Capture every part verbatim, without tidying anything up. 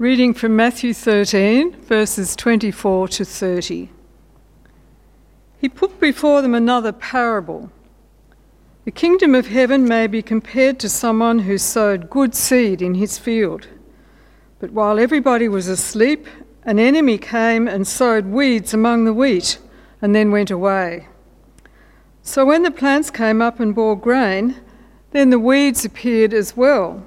Reading from Matthew thirteen, verses twenty-four to thirty. He put before them another parable. The kingdom of heaven may be compared to someone who sowed good seed in his field. But while everybody was asleep, an enemy came and sowed weeds among the wheat and then went away. So when the plants came up and bore grain, then the weeds appeared as well.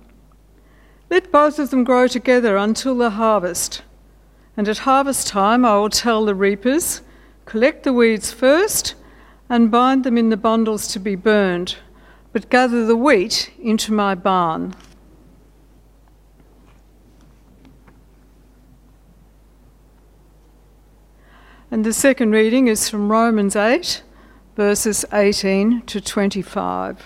Let both of them grow together until the harvest. And at harvest time I will tell the reapers, collect the weeds first and bind them in the bundles to be burned, but gather the wheat into my barn." And the second reading is from Romans eight, verses eighteen to twenty-five.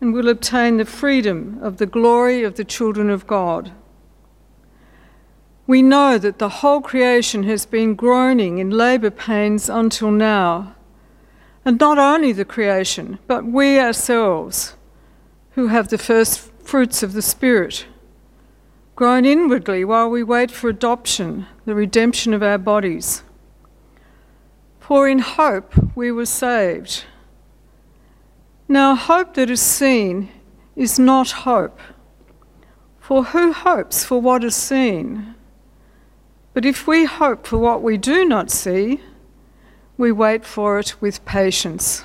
and will obtain the freedom of the glory of the children of God. We know that the whole creation has been groaning in labour pains until now, and not only the creation, but we ourselves, who have the first fruits of the Spirit, groan inwardly while we wait for adoption, the redemption of our bodies. For in hope we were saved. Now hope that is seen is not hope, for who hopes for what is seen? But if we hope for what we do not see, we wait for it with patience.